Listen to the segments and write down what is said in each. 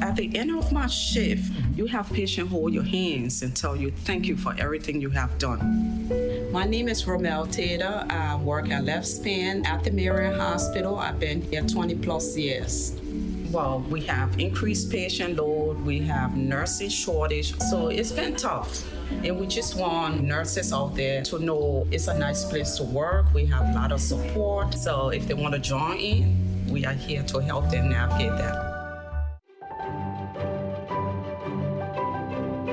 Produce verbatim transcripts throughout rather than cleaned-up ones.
At the end of my shift, you have patients hold your hands and tell you thank you for everything you have done. My name is Romel Tater. I work at Left Span at the Marion Hospital. I've been here twenty plus years. Well, we have increased patient load, we have nursing shortage, so it's been tough. And we just want nurses out there to know it's a nice place to work. We have a lot of support, so if they want to join in, we are here to help them navigate that.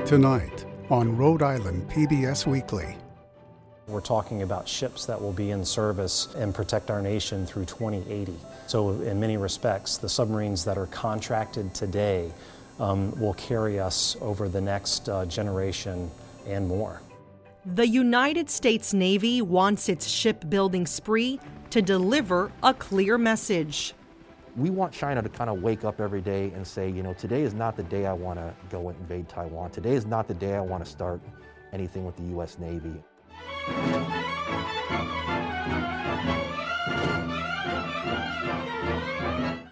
Tonight on Rhode Island P B S Weekly. We're talking about ships that will be in service and protect our nation through twenty eighty. So in many respects, the submarines that are contracted today um, will carry us over the next uh, generation and more. The United States Navy wants its shipbuilding spree to deliver a clear message. We want China to kind of wake up every day and say, you know, today is not the day I want to go and invade Taiwan. Today is not the day I want to start anything with the U S Navy.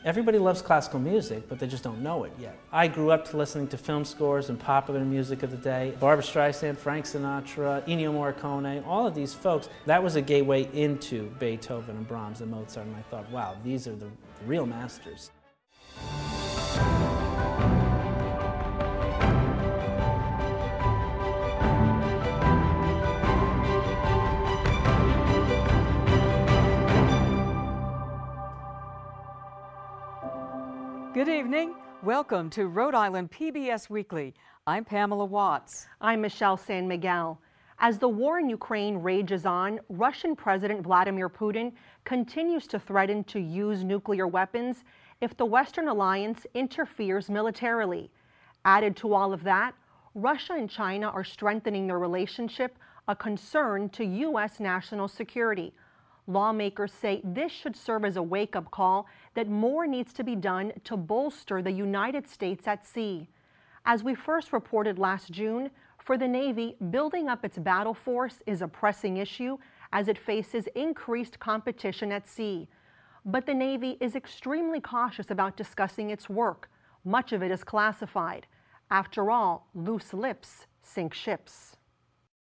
Everybody loves classical music, but they just don't know it yet. I grew up listening to film scores and popular music of the day. Barbra Streisand, Frank Sinatra, Ennio Morricone, all of these folks. That was a gateway into Beethoven and Brahms and Mozart, and I thought, wow, these are the real masters. Good evening. Welcome to Rhode Island P B S Weekly. I'm Pamela Watts. I'm Michelle San Miguel. As the war in Ukraine rages on, Russian President Vladimir Putin continues to threaten to use nuclear weapons if the Western alliance interferes militarily. Added to all of that, Russia and China are strengthening their relationship, a concern to U S national security. Lawmakers say this should serve as a wake-up call that more needs to be done to bolster the United States at sea. As we first reported last June, for the Navy, building up its battle force is a pressing issue as it faces increased competition at sea. But the Navy is extremely cautious about discussing its work. Much of it is classified. After all, loose lips sink ships.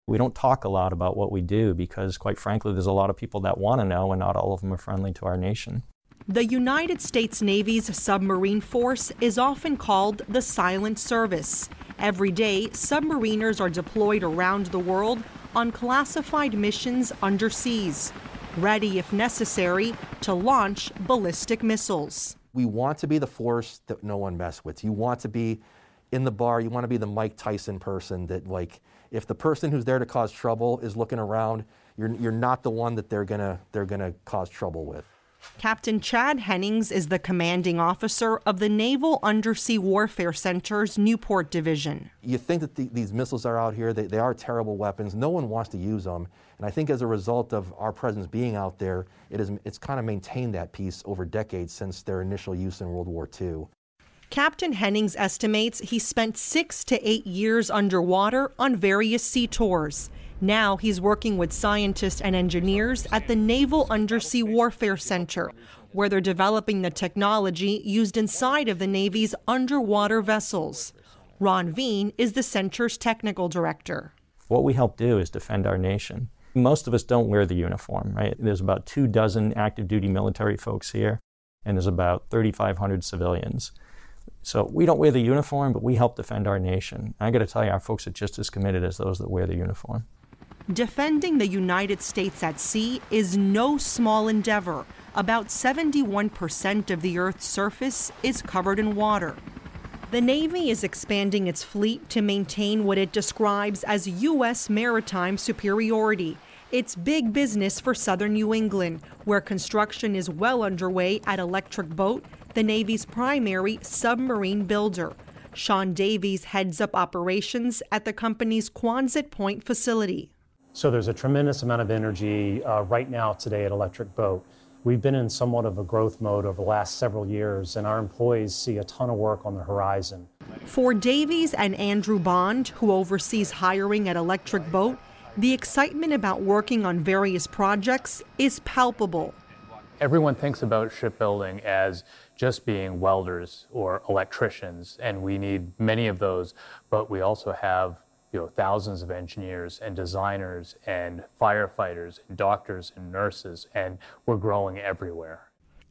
We don't talk a lot about what we do because, quite frankly, there's a lot of people that want to know and not all of them are friendly to our nation. The United States Navy's submarine force is often called the Silent Service. Every day, submariners are deployed around the world on classified missions underseas, ready, if necessary, to launch ballistic missiles. We want to be the force that no one mess with. You want to be in the bar, you want to be the Mike Tyson person that, like, if the person who's there to cause trouble is looking around, you're you're not the one that they're gonna they're gonna cause trouble with. Captain Chad Hennings is the commanding officer of the Naval Undersea Warfare Center's Newport Division. You think that the, these missiles are out here, they, they are terrible weapons. No one wants to use them. And I think as a result of our presence being out there, it is it's kind of maintained that peace over decades since their initial use in World War Two. Captain Hennings estimates he spent six to eight years underwater on various sea tours. Now he's working with scientists and engineers at the Naval Undersea Warfare Center, where they're developing the technology used inside of the Navy's underwater vessels. Ron Veen is the center's technical director. What we help do is defend our nation. Most of us don't wear the uniform, right? There's about two dozen active duty military folks here, and there's about thirty-five hundred civilians. So we don't wear the uniform, but we help defend our nation. I got to tell you, our folks are just as committed as those that wear the uniform. Defending the United States at sea is no small endeavor. About seventy-one percent of the Earth's surface is covered in water. The Navy is expanding its fleet to maintain what it describes as U S maritime superiority. It's big business for southern New England, where construction is well underway at Electric Boat, the Navy's primary submarine builder. Sean Davies heads up operations at the company's Quonset Point facility. So there's a tremendous amount of energy uh, right now today at Electric Boat. We've been in somewhat of a growth mode over the last several years, and our employees see a ton of work on the horizon. For Davies and Andrew Bond, who oversees hiring at Electric Boat, the excitement about working on various projects is palpable. everyone thinks about shipbuilding as just being welders or electricians, and we need many of those, but we also have, you know, thousands of engineers and designers and firefighters and doctors and nurses, and we're growing everywhere.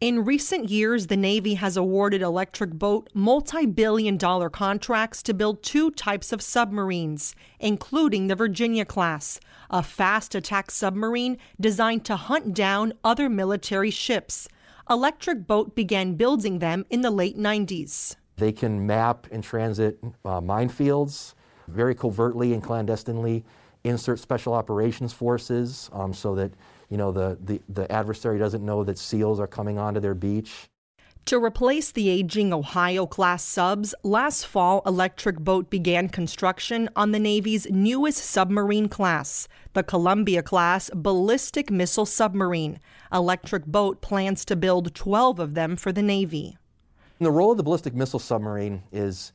In recent years, the Navy has awarded Electric Boat multi-billion dollar contracts to build two types of submarines, including the Virginia class, a fast attack submarine designed to hunt down other military ships. Electric Boat began building them in the late nineties. They can map and transit uh, minefields very covertly and clandestinely, insert special operations forces um, so that You know, the, the, the adversary doesn't know that SEALs are coming onto their beach. To replace the aging Ohio-class subs, last fall, Electric Boat began construction on the Navy's newest submarine class, the Columbia-class ballistic missile submarine. Electric Boat plans to build twelve of them for the Navy. And the role of the ballistic missile submarine is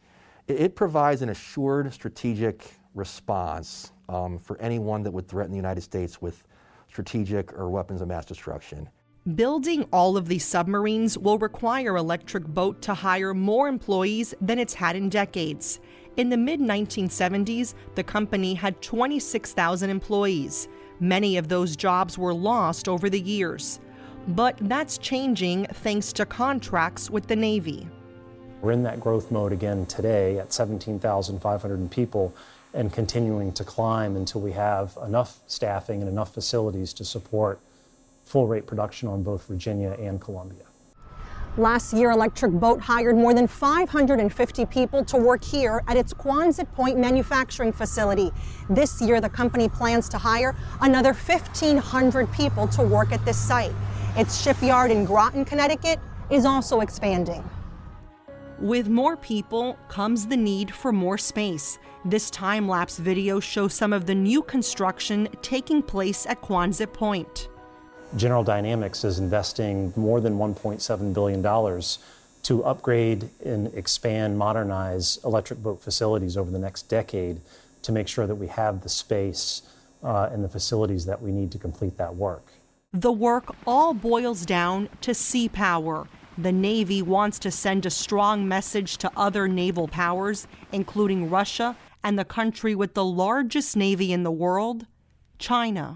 it, it provides an assured strategic response um, for anyone that would threaten the United States with strategic or weapons of mass destruction. Building all of these submarines will require Electric Boat to hire more employees than it's had in decades. In the mid nineteen seventies, the company had twenty-six thousand employees. Many of those jobs were lost over the years. But that's changing thanks to contracts with the Navy. We're in that growth mode again today at seventeen thousand five hundred people, and continuing to climb until we have enough staffing and enough facilities to support full rate production on both Virginia and Columbia. Last year, Electric Boat hired more than five hundred fifty people to work here at its Quonset Point manufacturing facility. This year, the company plans to hire another fifteen hundred people to work at this site. Its shipyard in Groton, Connecticut is also expanding. With more people comes the need for more space. This time-lapse video shows some of the new construction taking place at Quonset Point. General Dynamics is investing more than one point seven billion dollars to upgrade and expand, modernize Electric Boat facilities over the next decade to make sure that we have the space uh, and the facilities that we need to complete that work. The work all boils down to sea power. The Navy wants to send a strong message to other naval powers, including Russia and the country with the largest Navy in the world, China.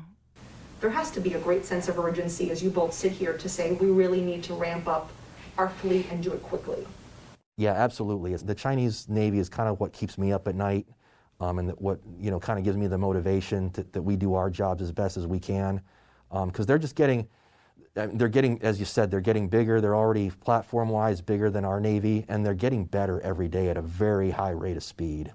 There has to be a great sense of urgency as you both sit here to say we really need to ramp up our fleet and do it quickly. Yeah, absolutely. The Chinese Navy is kind of what keeps me up at night um, and what, you know, kind of gives me the motivation to, that we do our jobs as best as we can, because um, they're just getting... They're getting, as you said, they're getting bigger. They're already platform-wise bigger than our Navy, and they're getting better every day at a very high rate of speed.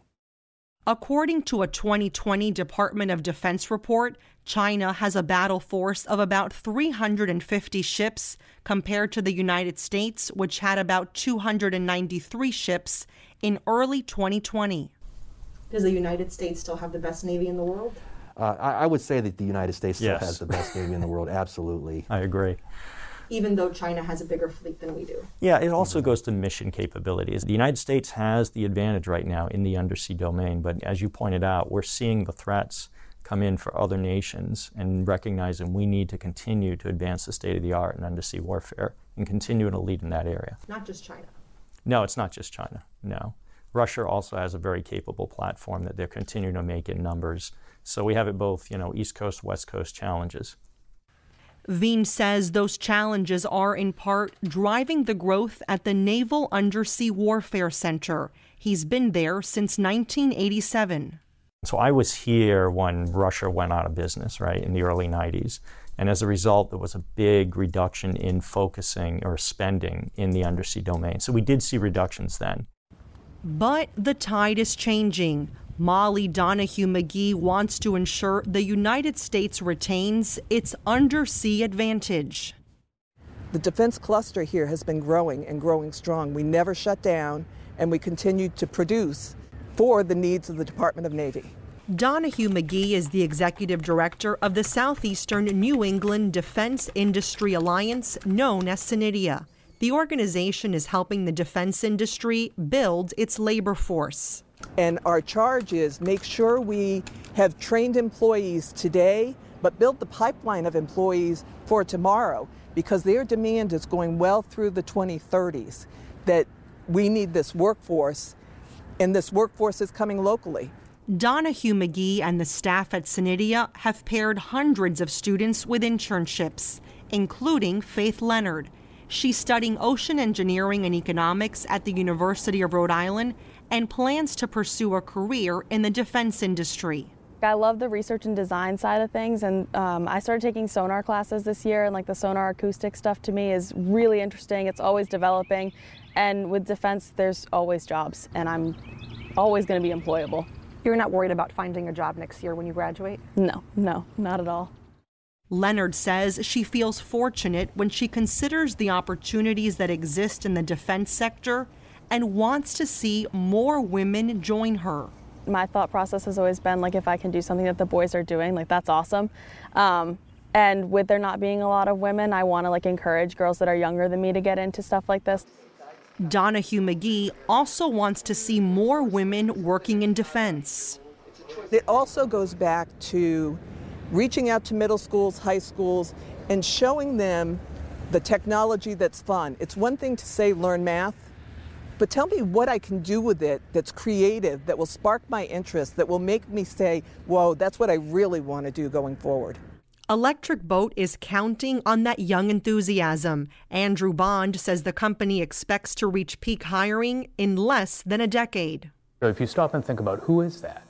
According to a twenty twenty Department of Defense report, China has a battle force of about three hundred fifty ships compared to the United States, which had about two hundred ninety-three ships in early twenty twenty. Does the United States still have the best Navy in the world? Uh, I, I would say that the United States still yes. has the best Navy in the world, absolutely. I agree. Even though China has a bigger fleet than we do. Yeah, it also goes to mission capabilities. The United States has the advantage right now in the undersea domain, but as you pointed out, we're seeing the threats come in for other nations and recognizing we need to continue to advance the state of the art in undersea warfare and continue to lead in that area. Not just China. No, it's not just China, no. Russia also has a very capable platform that they're continuing to make in numbers. So we have it both, you know, East Coast, West Coast challenges. Veen says those challenges are in part driving the growth at the Naval Undersea Warfare Center. He's been there since nineteen eighty-seven. So I was here when Russia went out of business, right, in the early nineties. And as a result, there was a big reduction in focusing or spending in the undersea domain. So we did see reductions then. But the tide is changing. Molly Donahue-McGee wants to ensure the United States retains its undersea advantage. The defense cluster here has been growing and growing strong. We never shut down, and we continued to produce for the needs of the Department of Navy. Donahue-McGee is the executive director of the Southeastern New England Defense Industry Alliance, known as SENIDIA. The organization is helping the defense industry build its labor force. And our charge is make sure we have trained employees today, but build the pipeline of employees for tomorrow. because their demand is going well through the twenty thirties, that we need this workforce, and this workforce is coming locally. Donahue-McGee and the staff at Sunidia have paired hundreds of students with internships, including Faith Leonard. She's studying ocean engineering and economics at the University of Rhode Island and plans to pursue a career in the defense industry. I love the research and design side of things, and um, I started taking sonar classes this year, and like the sonar acoustic stuff to me is really interesting. It's always developing, and with defense there's always jobs, and I'm always going to be employable. You're not worried about finding a job next year when you graduate? No, no, not at all. Leonard says she feels fortunate when she considers the opportunities that exist in the defense sector and wants to see more women join her. My thought process has always been, like, if I can do something that the boys are doing, like, that's awesome. Um, and with there not being a lot of women, I want to, like, encourage girls that are younger than me to get into stuff like this. Donahue-McGee also wants to see more women working in defense. It also goes back to reaching out to middle schools, high schools, and showing them the technology that's fun. It's one thing to say learn math, but tell me what I can do with it that's creative, that will spark my interest, that will make me say, whoa, that's what I really want to do going forward. Electric Boat is counting on that young enthusiasm. Andrew Bond says the company expects to reach peak hiring in less than a decade. If you stop and think about who is that,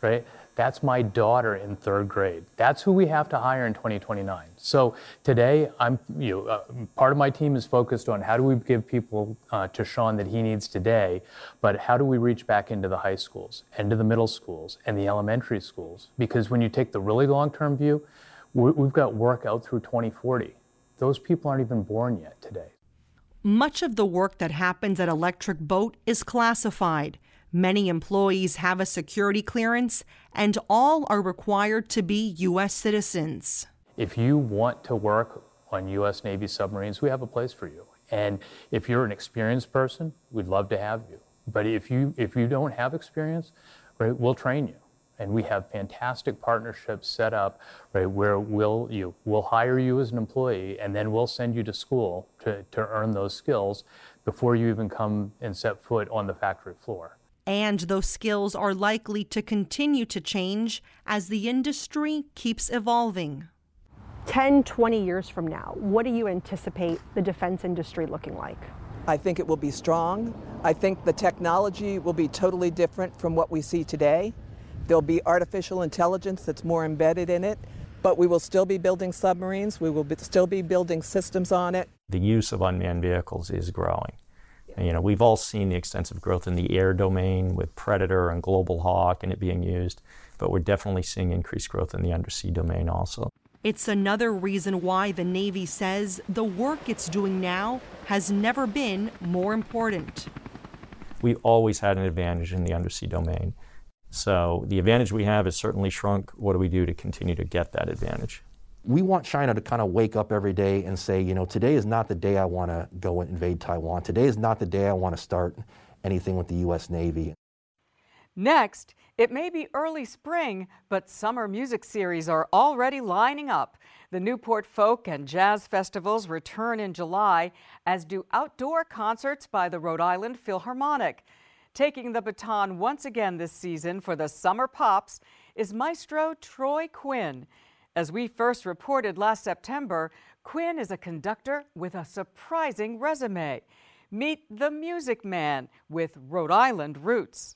right? That's my daughter in third grade. That's who we have to hire in twenty twenty-nine. So today, I'm you know, uh, part of my team is focused on how do we give people uh, to Sean that he needs today, but how do we reach back into the high schools, into the middle schools, and the elementary schools? Because when you take the really long-term view, we, we've got work out through twenty forty. Those people aren't even born yet today. Much of the work that happens at Electric Boat is classified. Many employees have a security clearance, and all are required to be U S citizens. If you want to work on U S Navy submarines, we have a place for you. And if you're an experienced person, we'd love to have you. But if you if you don't have experience, right, we'll train you. And we have fantastic partnerships set up, right, where we'll you we'll hire you as an employee, and then we'll send you to school to, to earn those skills before you even come and set foot on the factory floor. And those skills are likely to continue to change as the industry keeps evolving. ten, twenty years from now, what do you anticipate the defense industry looking like? I think it will be strong. I think the technology will be totally different from what we see today. There'll be artificial intelligence that's more embedded in it, but we will still be building submarines. We will be, still be building systems on it. The use of unmanned vehicles is growing. You know, we've all seen the extensive growth in the air domain with Predator and Global Hawk and it being used, but we're definitely seeing increased growth in the undersea domain also. It's another reason why the Navy says the work it's doing now has never been more important. We always had an advantage in the undersea domain. So the advantage we have has certainly shrunk. What do we do to continue to get that advantage? We want China to kind of wake up every day and say, you know, today is not the day I want to go and invade Taiwan. Today is not the day I want to start anything with the U S Navy. Next, it may be early spring, but summer music series are already lining up. The Newport Folk and Jazz Festivals return in July, as do outdoor concerts by the Rhode Island Philharmonic. Taking the baton once again this season for the summer pops is maestro Troy Quinn. As we first reported last September, Quinn is a conductor with a surprising resume. Meet the Music Man with Rhode Island roots.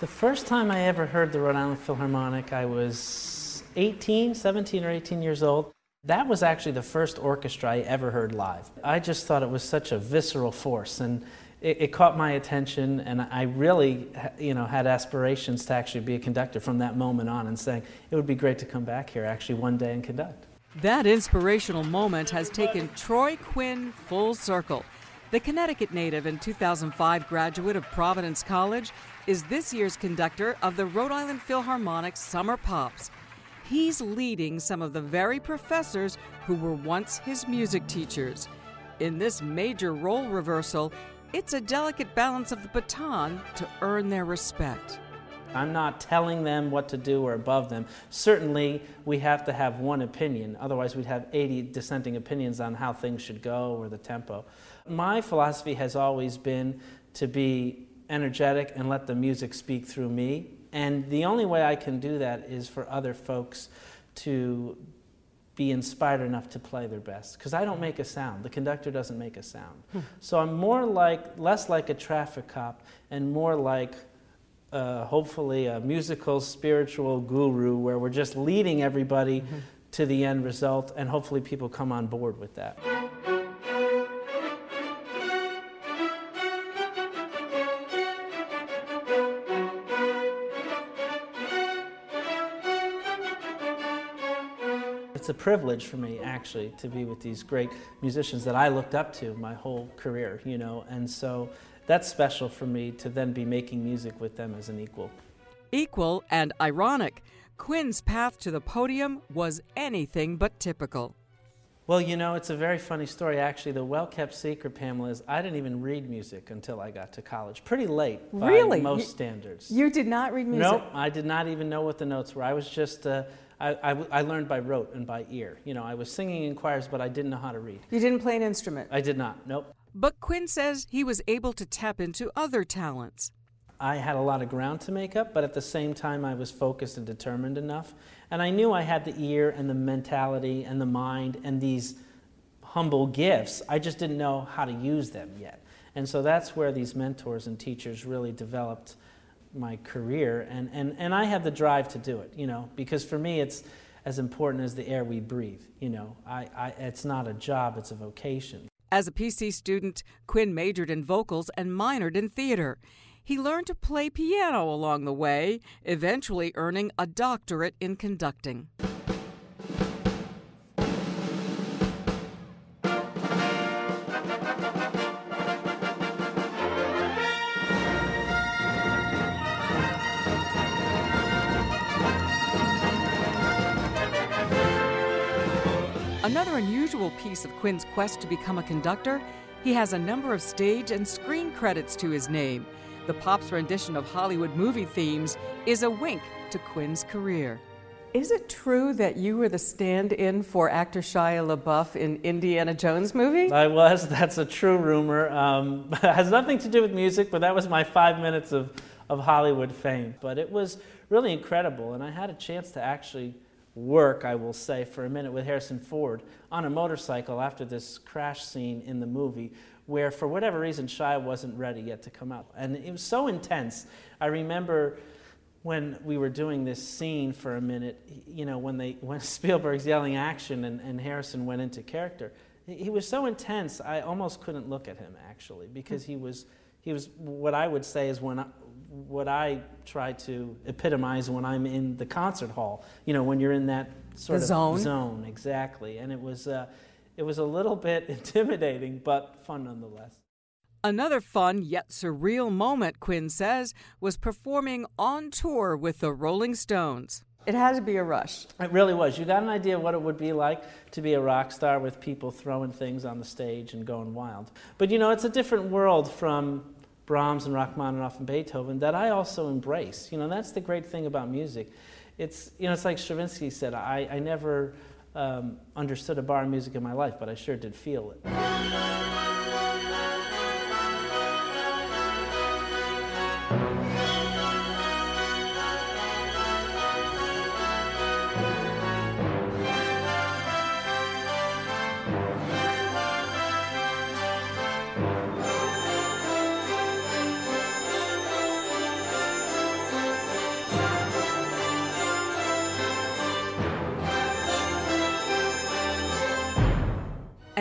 The first time I ever heard the Rhode Island Philharmonic, I was eighteen, seventeen or eighteen years old. That was actually the first orchestra I ever heard live. I just thought it was such a visceral force, and it, it caught my attention, and I really, you know, had aspirations to actually be a conductor from that moment on, and saying it would be great to come back here actually one day and conduct. That inspirational moment has taken Troy Quinn full circle. The Connecticut native and two thousand five graduate of Providence College is this year's conductor of the Rhode Island Philharmonic Summer Pops. He's leading some of the very professors who were once his music teachers. In this major role reversal, it's a delicate balance of the baton to earn their respect. I'm not telling them what to do or above them. Certainly, we have to have one opinion. Otherwise, we'd have eighty dissenting opinions on how things should go or the tempo. My philosophy has always been to be energetic and let the music speak through me. And the only way I can do that is for other folks to be inspired enough to play their best. Because I don't make a sound. The conductor doesn't make a sound. Hmm. So I'm more like, less like a traffic cop and more like uh, hopefully a musical spiritual guru where we're just leading everybody mm-hmm. to the end result, and hopefully people come on board with that. It's a privilege for me, actually, to be with these great musicians that I looked up to my whole career, you know, and so that's special for me to then be making music with them as an equal. Equal and ironic. Quinn's path to the podium was anything but typical. Well, you know, it's a very funny story, actually. The well-kept secret, Pamela, is I didn't even read music until I got to college. Pretty late by really? most you, standards. You did not read music? Nope. I did not even know what the notes were. I was just, uh, I, I, I learned by rote and by ear. You know, I was singing in choirs, but I didn't know how to read. You didn't play an instrument? I did not, nope. But Quinn says he was able to tap into other talents. I had a lot of ground to make up, but at the same time I was focused and determined enough. And I knew I had the ear and the mentality and the mind and these humble gifts. I just didn't know how to use them yet. And so that's where these mentors and teachers really developed my career. And, and, and I had the drive to do it, you know, because for me it's as important as the air we breathe. You know, I, I, it's not a job, it's a vocation. As a P C student, Quinn majored in vocals and minored in theater. He learned to play piano along the way, eventually earning a doctorate in conducting. Another unusual piece of Quinn's quest to become a conductor, he has a number of stage and screen credits to his name. The Pops' rendition of Hollywood movie themes is a wink to Quinn's career. Is it true that you were the stand-in for actor Shia LaBeouf in Indiana Jones movie? I was. That's a true rumor. Um, it has nothing to do with music, but that was my five minutes of, of Hollywood fame. But it was really incredible, and I had a chance to actually work, I will say, for a minute with Harrison Ford on a motorcycle after this crash scene in the movie, where for whatever reason Shia wasn't ready yet to come out. And it was so intense. I remember when we were doing this scene for a minute, you know, when they when Spielberg's yelling action and, and Harrison went into character, he was so intense I almost couldn't look at him, actually, because he was he was what I would say is when I, what I try to epitomize when I'm in the concert hall, you know, when you're in that sort the of zone. zone exactly. And it was uh, It was a little bit intimidating, but fun nonetheless. Another fun yet surreal moment, Quinn says, was performing on tour with the Rolling Stones. It had to be a rush. It really was. You got an idea of what it would be like to be a rock star with people throwing things on the stage and going wild. But you know, it's a different world from Brahms and Rachmaninoff and Beethoven that I also embrace. You know, that's the great thing about music. It's, you know, it's like Stravinsky said, I, I never... Um, understood a bar of music in my life, but I sure did feel it.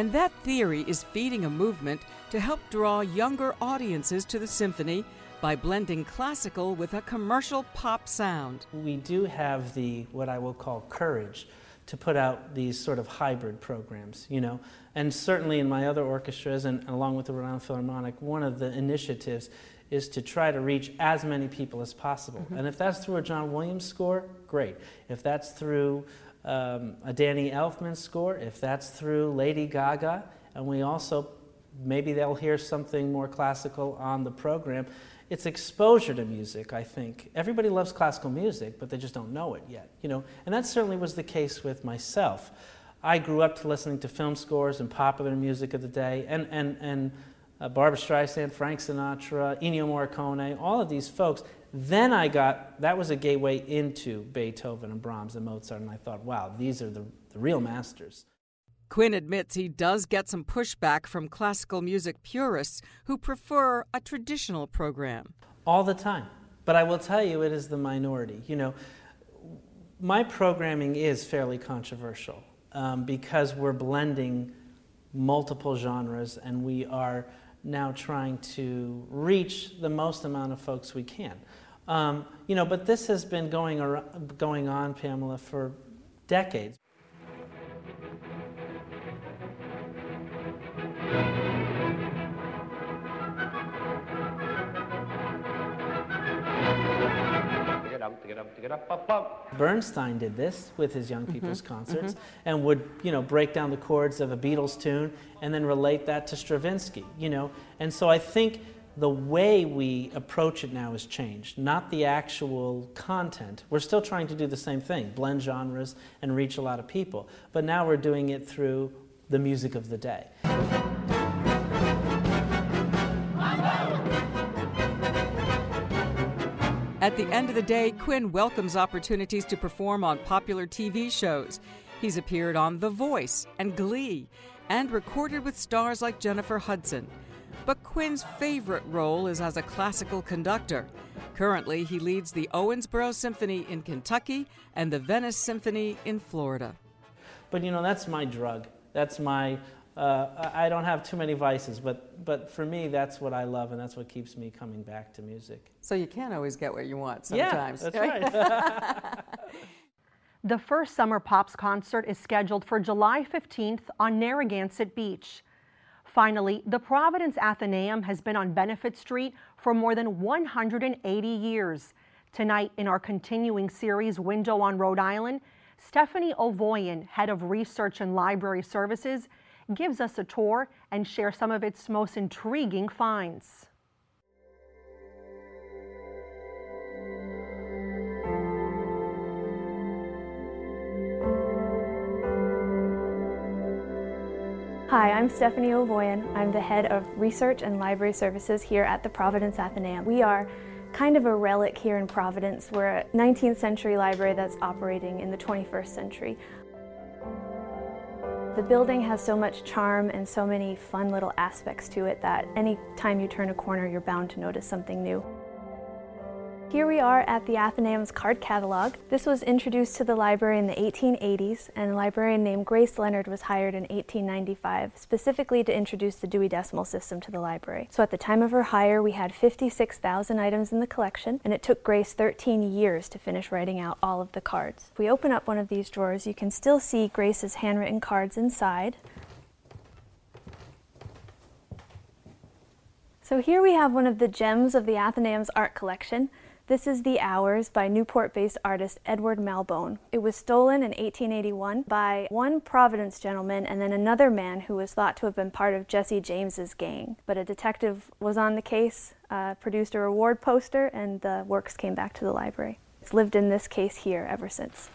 And that theory is feeding a movement to help draw younger audiences to the symphony by blending classical with a commercial pop sound. We do have the, what I will call, courage to put out these sort of hybrid programs, you know. And certainly in my other orchestras, and along with the Rhode Island Philharmonic, one of the initiatives is to try to reach as many people as possible. Mm-hmm. And if that's through a John Williams score, great. If that's through um, a Danny Elfman score, if that's through Lady Gaga, and we also, maybe they'll hear something more classical on the program. It's exposure to music, I think. Everybody loves classical music, but they just don't know it yet, you know. And that certainly was the case with myself. I grew up to listening to film scores and popular music of the day, and and and uh, Barbra Streisand, Frank Sinatra, Ennio Morricone, all of these folks. Then I got, that was a gateway into Beethoven and Brahms and Mozart, and I thought, wow, these are the, the real masters. Quinn admits he does get some pushback from classical music purists who prefer a traditional program. All the time. But I will tell you, it is the minority. You know, my programming is fairly controversial um, because we're blending multiple genres, and we are now trying to reach the most amount of folks we can. Um, you know, but this has been going, ar- going on, Pamela, for decades. Bernstein did this with his young people's mm-hmm. concerts mm-hmm. and would, you know, break down the chords of a Beatles tune and then relate that to Stravinsky, you know. And so I think the way we approach it now has changed, not the actual content. We're still trying to do the same thing, blend genres and reach a lot of people. But now we're doing it through the music of the day. At the end of the day, Quinn welcomes opportunities to perform on popular T V shows. He's appeared on The Voice and Glee and recorded with stars like Jennifer Hudson. But Quinn's favorite role is as a classical conductor. Currently, he leads the Owensboro Symphony in Kentucky and the Venice Symphony in Florida. But, you know, that's my drug. That's my... Uh, I don't have too many vices, but but for me, that's what I love, and that's what keeps me coming back to music. So you can't always get what you want sometimes. Yeah, that's right. The first Summer Pops concert is scheduled for July fifteenth on Narragansett Beach. Finally, the Providence Athenaeum has been on Benefit Street for more than one hundred eighty years. Tonight, in our continuing series, Window on Rhode Island, Stephanie Ovoyan, head of Research and Library Services, gives us a tour and shares some of its most intriguing finds. Hi, I'm Stephanie Ovoyan. I'm the head of Research and Library Services here at the Providence Athenaeum. We are kind of a relic here in Providence. We're a nineteenth century library that's operating in the twenty-first century. The building has so much charm and so many fun little aspects to it that any time you turn a corner, you're bound to notice something new. Here we are at the Athenaeum's card catalog. This was introduced to the library in the eighteen eighties, and a librarian named Grace Leonard was hired in eighteen ninety-five, specifically to introduce the Dewey Decimal System to the library. So at the time of her hire, we had fifty-six thousand items in the collection, and it took Grace thirteen years to finish writing out all of the cards. If we open up one of these drawers, you can still see Grace's handwritten cards inside. So here we have one of the gems of the Athenaeum's art collection. This is The Hours by Newport-based artist Edward Malbone. It was stolen in eighteen eighty-one by one Providence gentleman and then another man who was thought to have been part of Jesse James's gang. But a detective was on the case, uh, produced a reward poster, and the works came back to the library. It's lived in this case here ever since.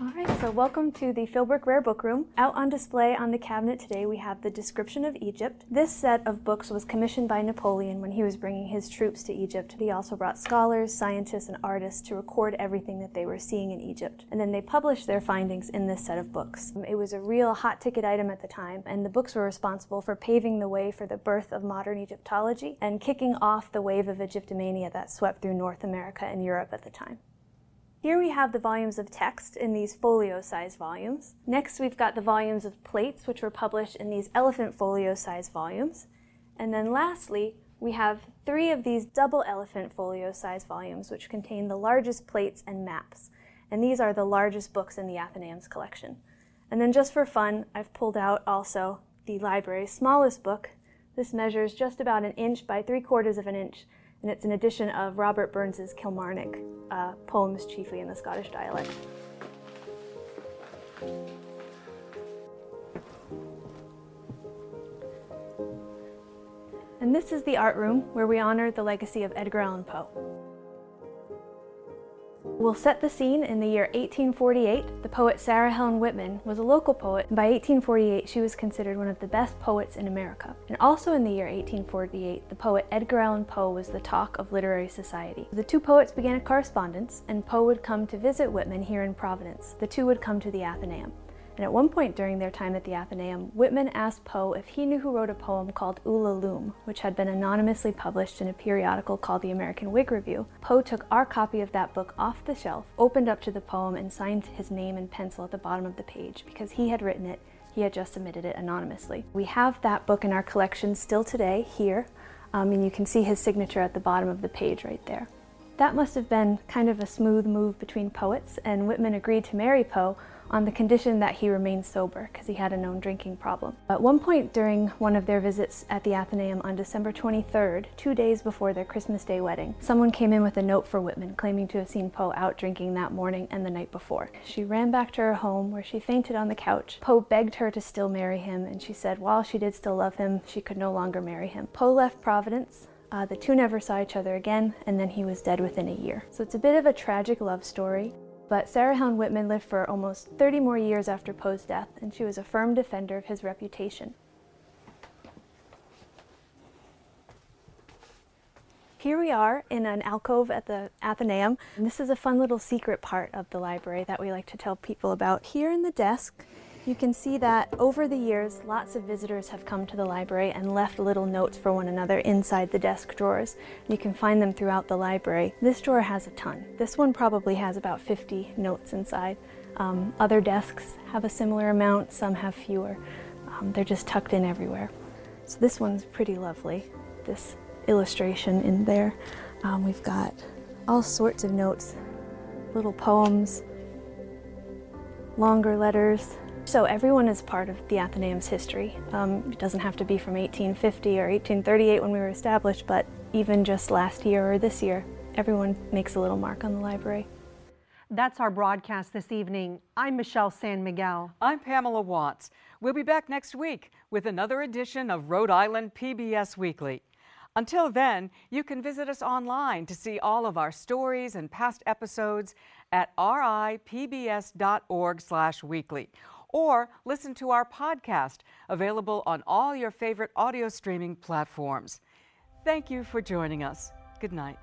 All right, so welcome to the Philbrook Rare Book Room. Out on display on the cabinet today, we have The Description of Egypt. This set of books was commissioned by Napoleon when he was bringing his troops to Egypt. He also brought scholars, scientists, and artists to record everything that they were seeing in Egypt. And then they published their findings in this set of books. It was a real hot ticket item at the time, and the books were responsible for paving the way for the birth of modern Egyptology and kicking off the wave of Egyptomania that swept through North America and Europe at the time. Here we have the volumes of text in these folio-sized volumes. Next, we've got the volumes of plates, which were published in these elephant folio-sized volumes. And then lastly, we have three of these double elephant folio-sized volumes, which contain the largest plates and maps. And these are the largest books in the Athenaeum's collection. And then just for fun, I've pulled out also the library's smallest book. This measures just about an inch by three quarters of an inch. And it's an edition of Robert Burns's Kilmarnock, uh, poems chiefly in the Scottish dialect. And this is the art room, where we honor the legacy of Edgar Allan Poe. We'll set the scene in the year eighteen forty-eight. The poet Sarah Helen Whitman was a local poet, and by eighteen forty-eight she was considered one of the best poets in America. And also in the year eighteen forty-eight, the poet Edgar Allan Poe was the talk of literary society. The two poets began a correspondence, and Poe would come to visit Whitman here in Providence. The two would come to the Athenaeum. And at one point during their time at the Athenaeum, Whitman asked Poe if he knew who wrote a poem called Ulalume, which had been anonymously published in a periodical called the American Whig Review. Poe took our copy of that book off the shelf, opened up to the poem, and signed his name in pencil at the bottom of the page because he had written it, he had just submitted it anonymously. We have that book in our collection still today, here, um, and you can see his signature at the bottom of the page right there. That must have been kind of a smooth move between poets, and Whitman agreed to marry Poe on the condition that he remained sober because he had a known drinking problem. At one point during one of their visits at the Athenaeum on December twenty-third, two days before their Christmas Day wedding, someone came in with a note for Whitman claiming to have seen Poe out drinking that morning and the night before. She ran back to her home where she fainted on the couch. Poe begged her to still marry him, and she said while she did still love him, she could no longer marry him. Poe left Providence. Uh, the two never saw each other again, and then he was dead within a year. So it's a bit of a tragic love story. But Sarah Helen Whitman lived for almost thirty more years after Poe's death, and she was a firm defender of his reputation. Here we are in an alcove at the Athenaeum. And this is a fun little secret part of the library that we like to tell people about. Here in the desk, you can see that over the years, lots of visitors have come to the library and left little notes for one another inside the desk drawers. You can find them throughout the library. This drawer has a ton. This one probably has about fifty notes inside. Um, other desks have a similar amount, some have fewer. Um, they're just tucked in everywhere. So this one's pretty lovely, this illustration in there. Um, we've got all sorts of notes, little poems, longer letters. So everyone is part of the Athenaeum's history. Um, it doesn't have to be from eighteen fifty or eighteen thirty-eight when we were established, but even just last year or this year, everyone makes a little mark on the library. That's our broadcast this evening. I'm Michelle San Miguel. I'm Pamela Watts. We'll be back next week with another edition of Rhode Island P B S Weekly. Until then, you can visit us online to see all of our stories and past episodes at r i p b s dot org slash weekly. Or listen to our podcast, available on all your favorite audio streaming platforms. Thank you for joining us. Good night.